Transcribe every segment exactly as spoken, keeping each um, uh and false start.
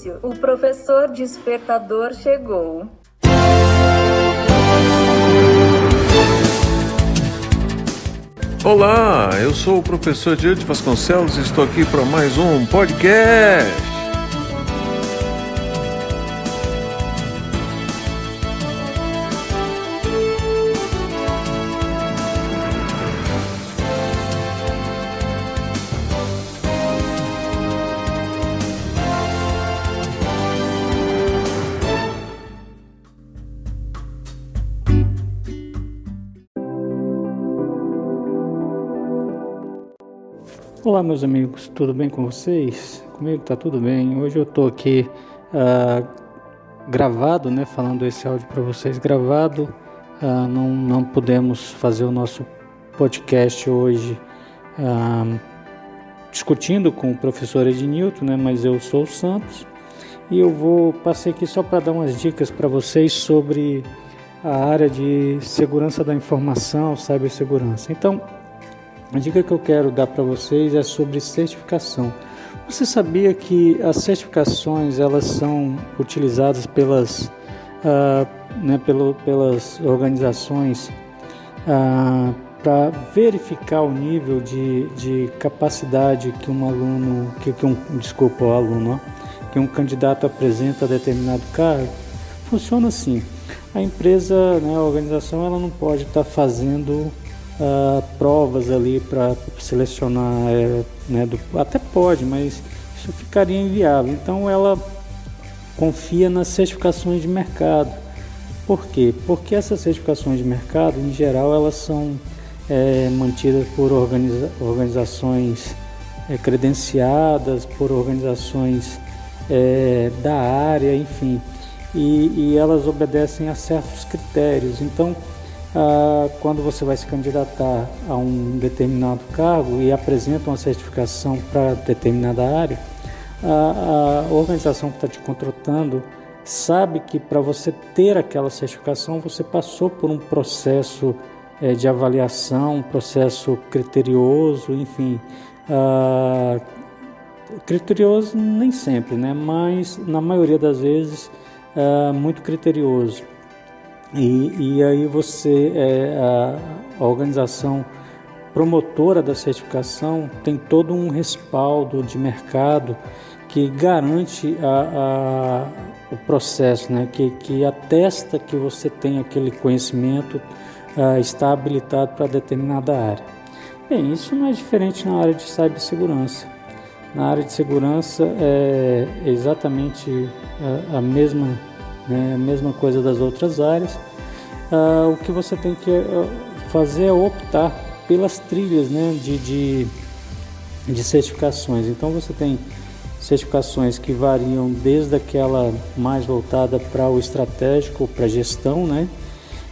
silêncio. O professor despertador chegou. Olá, eu sou o professor Diogo Vasconcelos e estou aqui para mais um podcast. Olá meus amigos, tudo bem com vocês? Comigo tá tudo bem. Hoje eu tô aqui uh, gravado, né, falando esse áudio para vocês gravado. Uh, não, não pudemos fazer o nosso podcast hoje uh, discutindo com o professor Ednilton, né, mas eu sou o Santos e eu vou passei aqui só para dar umas dicas para vocês sobre a área de segurança da informação, cibersegurança. Então, a dica que eu quero dar para vocês é sobre certificação. Você sabia que as certificações elas são utilizadas pelas, ah, né, pelo, pelas organizações ah, para verificar o nível de, de capacidade que um aluno, que, que um, desculpa, o aluno, ó, que um candidato apresenta a determinado cargo? Funciona assim: a empresa, né, a organização, ela não pode estar tá fazendo Uh, provas ali para selecionar, é, né, do, até pode, mas isso ficaria inviável. Então ela confia nas certificações de mercado. Por quê? Porque essas certificações de mercado, em geral, elas são é, mantidas por organiza- organizações é, credenciadas, por organizações é, da área, enfim, e, e elas obedecem a certos critérios. Então, Ah, quando você vai se candidatar a um determinado cargo e apresenta uma certificação para determinada área, a, a organização que está te contratando sabe que para você ter aquela certificação você passou por um processo é, de avaliação, um processo criterioso, enfim, ah, criterioso nem sempre, né? Mas na maioria das vezes ah, muito criterioso. E, e aí você, é, a, a organização promotora da certificação tem todo um respaldo de mercado que garante a, a, o processo, né? que, que atesta que você tem aquele conhecimento, a, está habilitado para determinada área. Bem, isso não é diferente na área de cibersegurança. Na área de segurança é exatamente a, a mesma... É a mesma coisa das outras áreas. Ah, o que você tem que fazer é optar pelas trilhas, né, de, de, de certificações. Então você tem certificações que variam desde aquela mais voltada para o estratégico, para a gestão, né,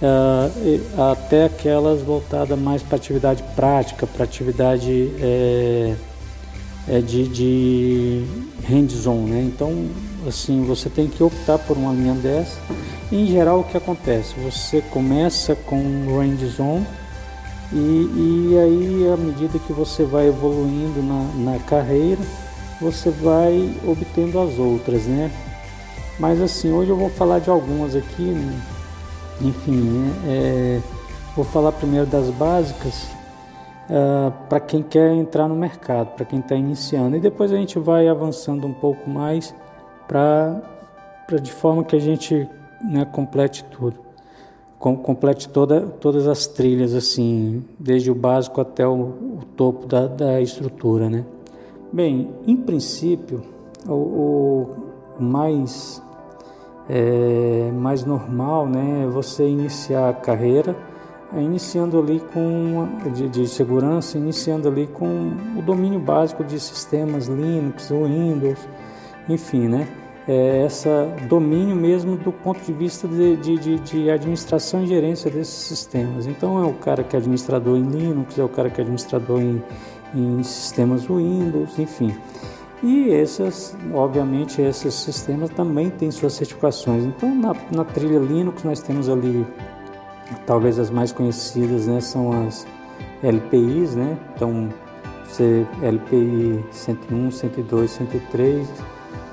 ah, até aquelas voltadas mais para atividade prática, para atividade é, é de, de hands-on, né? Então, assim, você tem que optar por uma linha dessa. Em geral, o que acontece? Você começa com um hands-on e, e aí, à medida que você vai evoluindo na, na carreira, você vai obtendo as outras, né? Mas assim, hoje eu vou falar de algumas aqui, né? Enfim, né? É, vou falar primeiro das básicas uh, para quem quer entrar no mercado, para quem está iniciando, e depois a gente vai avançando um pouco mais Pra, pra, de forma que a gente, né, complete tudo, Com, complete toda, todas as trilhas, assim, desde o básico até o, o topo da, da estrutura, né? Bem, em princípio, o, o mais, é, mais normal, né, é você iniciar a carreira, iniciando ali com, de, de segurança, iniciando ali com o domínio básico de sistemas Linux, Windows, enfim, né? É esse domínio mesmo do ponto de vista de, de, de administração e gerência desses sistemas. Então é o cara que é administrador em Linux, é o cara que é administrador em, em sistemas Windows, enfim. E essas, obviamente, esses sistemas também têm suas certificações. Então na, na trilha Linux nós temos ali, talvez as mais conhecidas, né, são as L P Is, né? Então, L P I cento e um, cento e dois, cento e três...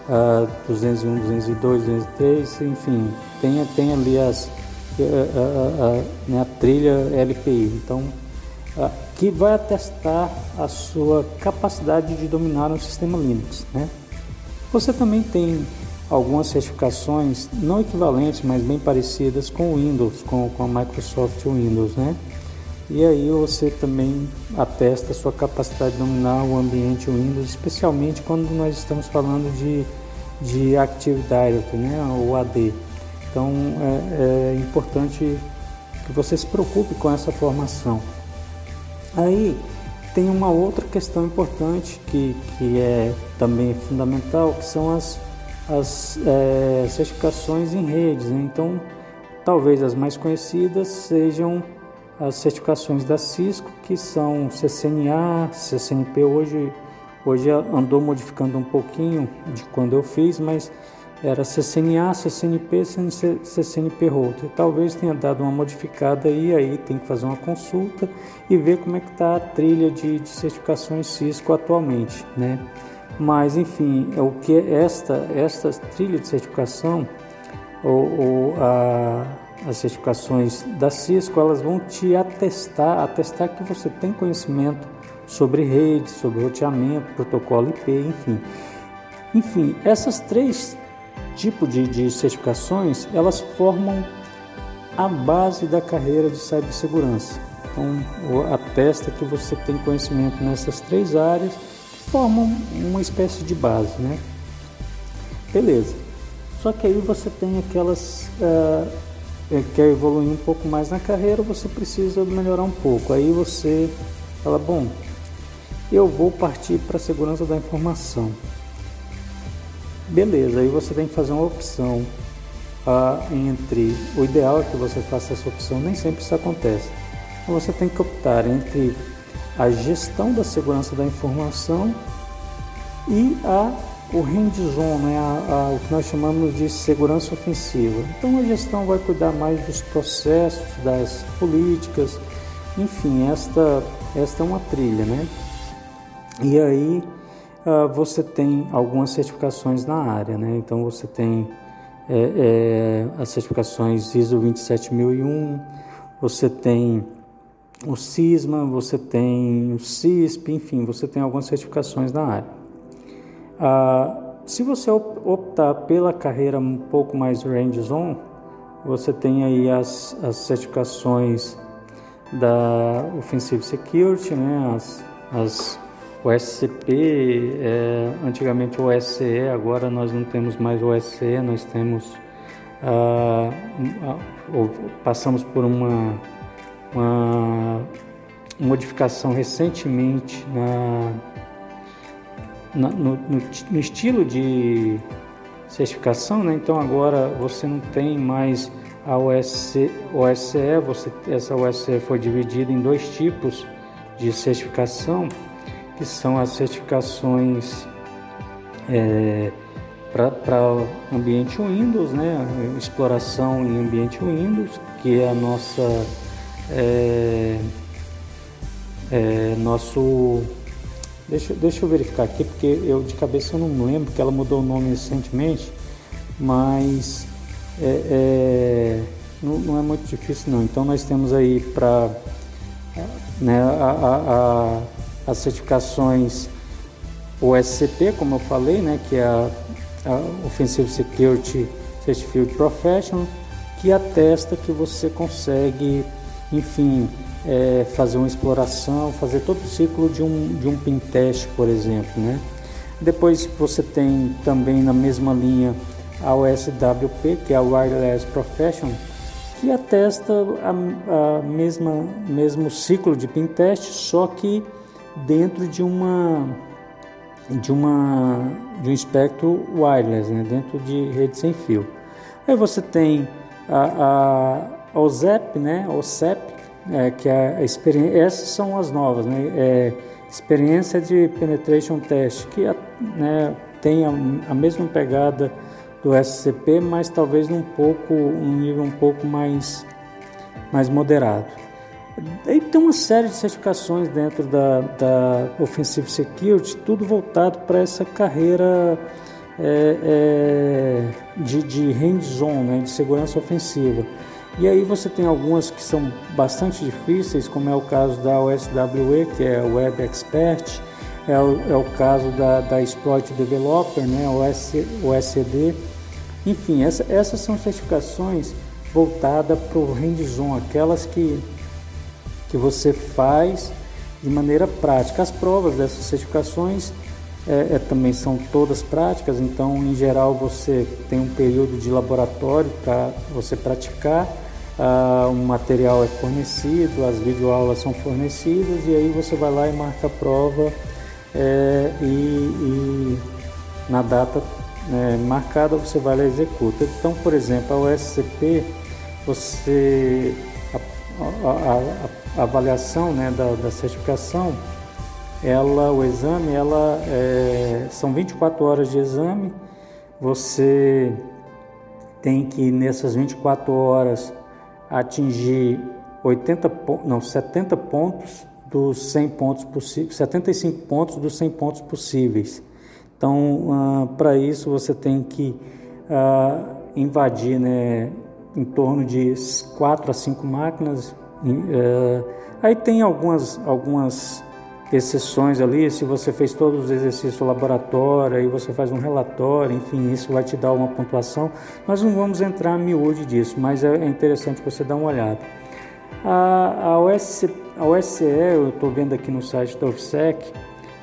uh, duzentos e um, duzentos e dois, duzentos e três, enfim, tem, tem ali as, a, a, a, a, a trilha L P I, então, uh, que vai atestar a sua capacidade de dominar um sistema Linux, né? Você também tem algumas certificações não equivalentes, mas bem parecidas com o Windows, com, com a Microsoft Windows, né? E aí você também atesta a sua capacidade de dominar o ambiente Windows, especialmente quando nós estamos falando de, de Active Directory, né? O A D. Então é, é importante que você se preocupe com essa formação. Aí tem uma outra questão importante que, que é também fundamental, que são as, as é, certificações em redes, né? Então talvez as mais conhecidas sejam as certificações da Cisco, que são C C N A, C C N P. hoje, hoje andou modificando um pouquinho de quando eu fiz, mas era C C N A, C C N P, C C N P Router. Talvez tenha dado uma modificada e aí tem que fazer uma consulta e ver como é que está a trilha de, de certificações Cisco atualmente, né? Mas enfim, é o que esta, esta trilha de certificação, ou, ou a... as certificações da Cisco, elas vão te atestar, atestar que você tem conhecimento sobre rede, sobre roteamento, protocolo I P, enfim. Enfim, essas três tipos de, de certificações, elas formam a base da carreira de cibersegurança. Então, atesta que você tem conhecimento nessas três áreas, que formam uma espécie de base, né? Beleza. Só que aí você tem aquelas... Uh, quer evoluir um pouco mais na carreira, você precisa melhorar um pouco. Aí você fala, bom, eu vou partir para a segurança da informação. Beleza, aí você tem que fazer uma opção ah, entre... O ideal é que você faça essa opção, nem sempre isso acontece. Então você tem que optar entre a gestão da segurança da informação e a... o hands-on, né? a, a, o que nós chamamos de segurança ofensiva. Então a gestão vai cuidar mais dos processos, das políticas, enfim, esta, esta é uma trilha, né? E aí uh, você tem algumas certificações na área, né? Então você tem é, é, as certificações I S O vinte e sete mil e um, você tem o CISMA, você tem o C I S P, enfim, você tem algumas certificações na área. Ah, se você optar pela carreira um pouco mais hands-on, você tem aí as, as certificações da Offensive Security, né? as, as O S C P, é, antigamente O S E, agora nós não temos mais O S C E, nós temos, ah, passamos por uma, uma modificação recentemente na... No, no, no estilo de certificação, né? Então agora você não tem mais a O S C E, você, essa O S C E foi dividida em dois tipos de certificação, que são as certificações é, para ambiente Windows, né? Exploração em ambiente Windows, que é a nossa é, é, nosso Deixa, deixa eu verificar aqui, porque eu de cabeça eu não lembro, que ela mudou o nome recentemente, mas é, é, não, não é muito difícil não. Então nós temos aí para né, a, a, a, as certificações O S C P, como eu falei, né, que é a, a Offensive Security Certified Professional, que atesta que você consegue, enfim... É fazer uma exploração, fazer todo o ciclo de um, de um pin test, por exemplo, né? Depois você tem também na mesma linha a O S W P, que é a Wireless Professional, que atesta a, a mesma, mesmo ciclo de pin test, só que dentro de uma de uma de um espectro wireless, né? Dentro de rede sem fio. Aí você tem a, a OSEP, né? OSEP, É, que a experiência, essas são as novas, né? É, experiência de penetration test, que né, tem a, a mesma pegada do S C P, mas talvez um pouco, um nível um pouco mais, mais moderado. E tem uma série de certificações dentro da, da Offensive Security, tudo voltado para essa carreira é, é, de, de hands-on, né, de segurança ofensiva. E aí você tem algumas que são bastante difíceis, como é o caso da O S W E, que é Web Expert, é o, é o caso da, da Exploit Developer, né, O S E D. Enfim, essa, essas são certificações voltadas para o hands-on, aquelas que, que você faz de maneira prática. As provas dessas certificações é, é, também são todas práticas, então, em geral, você tem um período de laboratório para você praticar. Uh, um material é fornecido, as videoaulas são fornecidas e aí você vai lá e marca a prova é, e, e na data é, marcada você vai lá e executa. Então, por exemplo, a O S C P, você, a, a, a, a avaliação, né, da, da certificação, ela, o exame, ela, é, são vinte e quatro horas de exame, você tem que nessas vinte e quatro horas atingir oitenta, não, setenta pontos dos cem pontos possíveis, setenta e cinco pontos dos cem pontos possíveis. Então, uh, para isso você tem que uh, invadir, né, em torno de quatro a cinco máquinas. Uh, aí tem algumas, algumas exceções ali, se você fez todos os exercícios do laboratório, aí você faz um relatório, enfim, isso vai te dar uma pontuação. Nós não vamos entrar a miúde disso, mas é interessante você dar uma olhada. A, a, OSC, a O S C E, eu estou vendo aqui no site da OFSEC,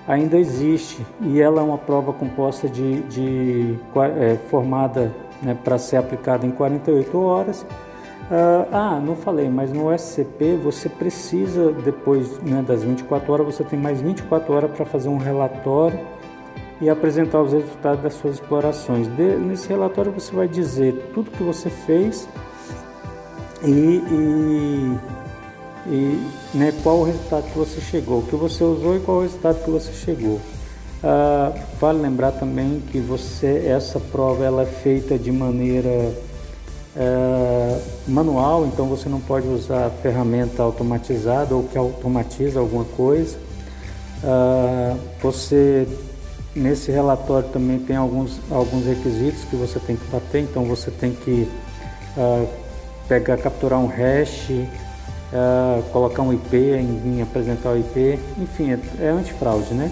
ainda existe, e ela é uma prova composta de, de é, formada, né, para ser aplicada em quarenta e oito horas. Ah, não falei, mas no O S C P você precisa, depois, né, das vinte e quatro horas, você tem mais vinte e quatro horas para fazer um relatório e apresentar os resultados das suas explorações. De, nesse relatório você vai dizer tudo que você fez e, e, e, né, qual o resultado que você chegou, o que você usou e qual o resultado que você chegou. Ah, vale lembrar também que você, essa prova ela é feita de maneira... É, manual, então você não pode usar ferramenta automatizada ou que automatiza alguma coisa. É, você, nesse relatório também tem alguns, alguns requisitos que você tem que bater, então você tem que é, pegar, capturar um hash, é, colocar um I P, em, em apresentar o I P, enfim, é, é antifraude, né?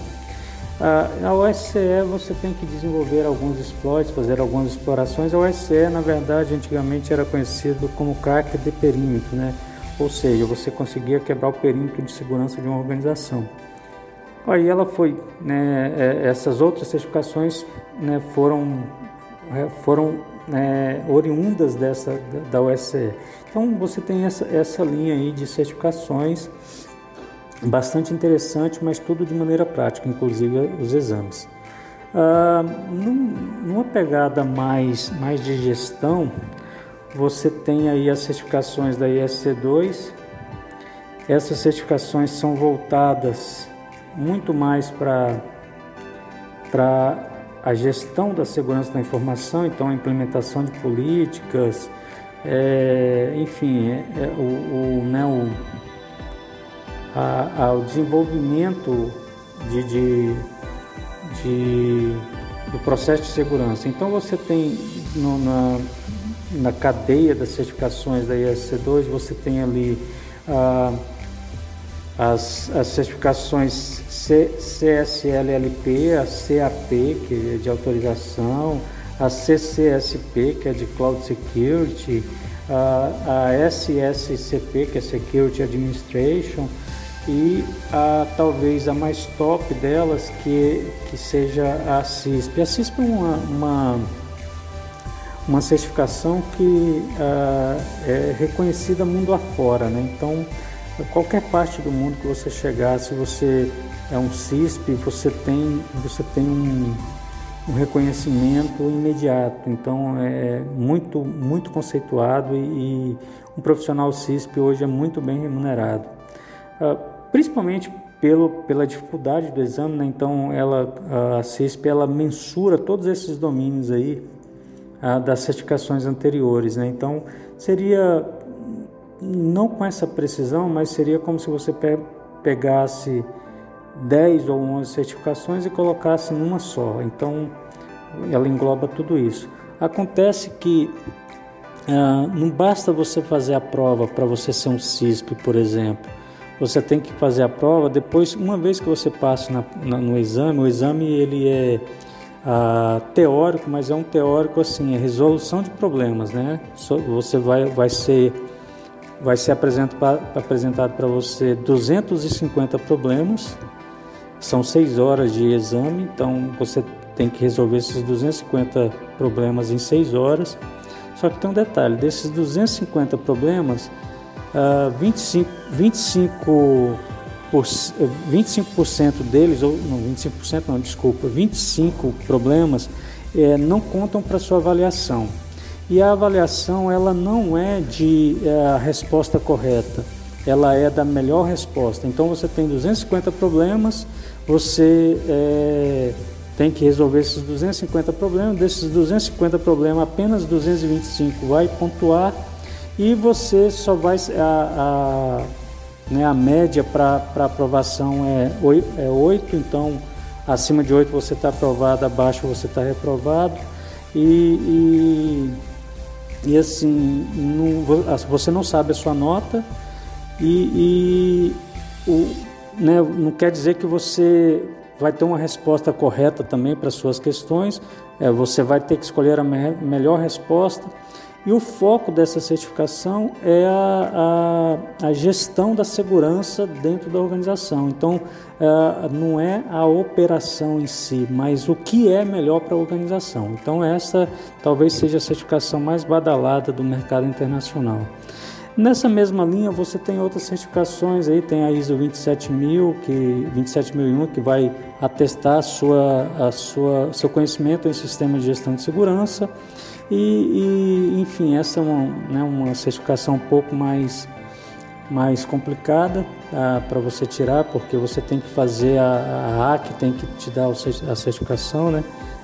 A O S C E você tem que desenvolver alguns exploits, fazer algumas explorações. A O S C E, na verdade, antigamente era conhecido como crack de perímetro, né? Ou seja, você conseguia quebrar o perímetro de segurança de uma organização. Aí ela foi, né, essas outras certificações, né, foram, foram é, oriundas dessa, da O S C E. Então você tem essa, essa linha aí de certificações, bastante interessante, mas tudo de maneira prática, inclusive os exames. Ah, num, numa pegada mais, mais de gestão, você tem aí as certificações da I S C dois. Essas certificações são voltadas muito mais para para a gestão da segurança da informação, então a implementação de políticas, é, enfim, é, é, o, o, né, o ao desenvolvimento de, de, de, do processo de segurança. Então você tem no, na, na cadeia das certificações da I S C dois, você tem ali ah, as, as certificações C, C S L L P, a C A P, que é de autorização, a C C S P, que é de Cloud Security, a, a S S C P, que é Security Administration, e a, talvez a mais top delas, que, que seja a C I S P. A C I S P é uma, uma, uma certificação que uh, é reconhecida mundo afora, né? Então, qualquer parte do mundo que você chegar, se você é um C I S P, você tem, você tem um, um reconhecimento imediato. Então, é muito, muito conceituado, e, e um profissional C I S P hoje é muito bem remunerado. Uh, Principalmente pelo, pela dificuldade do exame, né? Então ela, a C I S P, ela mensura todos esses domínios aí, a, das certificações anteriores, né? Então seria, não com essa precisão, mas seria como se você pe pegasse dez ou onze certificações e colocasse numa só. Então ela engloba tudo isso. Acontece que ah, não basta você fazer a prova para você ser um C I S P, por exemplo. Você tem que fazer a prova, depois, uma vez que você passa na, na, no exame, o exame ele é ah, teórico, mas é um teórico assim, é resolução de problemas, né? Você vai, vai ser, vai ser apresentado para você duzentos e cinquenta problemas, são seis horas de exame, então você tem que resolver esses duzentos e cinquenta problemas em seis horas. Só que tem um detalhe, desses duzentos e cinquenta problemas, Uh, vinte e cinco por cento deles, ou não, vinte e cinco por cento não, desculpa, vinte e cinco problemas é, não contam para sua avaliação. E a avaliação ela não é de é, a resposta correta, ela é da melhor resposta. Então você tem duzentos e cinquenta problemas, você é, tem que resolver esses duzentos e cinquenta problemas, desses duzentos e cinquenta problemas apenas duzentos e vinte e cinco vai pontuar. E você só vai, a, a, né, a média para aprovação é oito, é oito, então acima de oito você está aprovado, abaixo você está reprovado. E, e, e assim, não, você não sabe a sua nota e, e o, né, não quer dizer que você vai ter uma resposta correta também para suas questões, é, você vai ter que escolher a me- melhor resposta. E o foco dessa certificação é a, a, a gestão da segurança dentro da organização. Então, uh, não é a operação em si, mas o que é melhor para a organização. Então, essa talvez seja a certificação mais badalada do mercado internacional. Nessa mesma linha, você tem outras certificações, aí tem a ISO vinte e sete mil, que, vinte e sete mil e um, que vai atestar a sua, a sua, seu conhecimento em sistemas de gestão de segurança. E, e, enfim, essa é uma, né, uma certificação um pouco mais, mais complicada ah, para você tirar, porque você tem que fazer a, a A C, tem que te dar a certificação, né?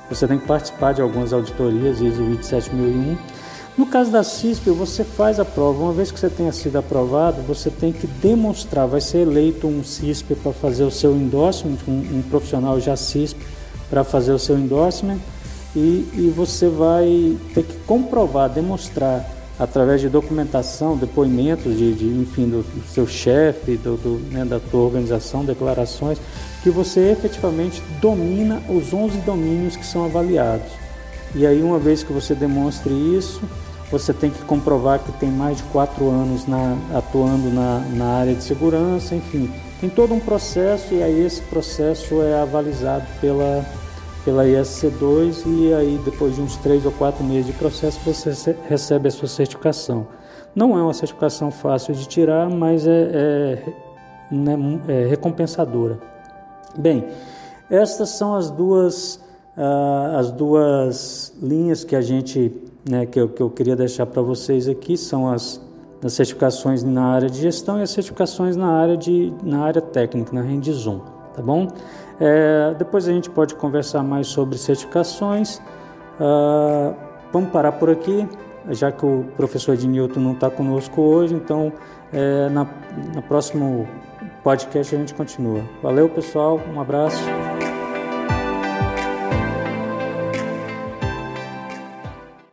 Você tem que participar de algumas auditorias, ISO vinte e sete mil e um. No caso da C I S P, você faz a prova. Uma vez que você tenha sido aprovado, você tem que demonstrar, vai ser eleito um C I S P para fazer o seu endorsement, um, um profissional já C I S P para fazer o seu endorsement. E, e você vai ter que comprovar, demonstrar através de documentação, depoimentos, de, de, enfim, do, do seu chefe, do, do, né, da tua organização, declarações, que você efetivamente domina os onze domínios que são avaliados. E aí, uma vez que você demonstre isso, você tem que comprovar que tem mais de quatro anos na, atuando na, na área de segurança, enfim. Tem todo um processo e aí esse processo é avalizado pela... pela I S C dois, e aí depois de uns três ou quatro meses de processo você recebe a sua certificação. Não é uma certificação fácil de tirar, mas é, é, né, é recompensadora. Bem, estas são as duas, uh, as duas linhas que a gente, né, que, eu, que eu queria deixar para vocês aqui, são as, as certificações na área de gestão e as certificações na área, de, na área técnica, na hands-on, tá bom? É, depois a gente pode conversar mais sobre certificações. Ah, vamos parar por aqui, já que o professor Ednilton não está conosco hoje, então é, na, na próximo podcast a gente continua. Valeu, pessoal, um abraço.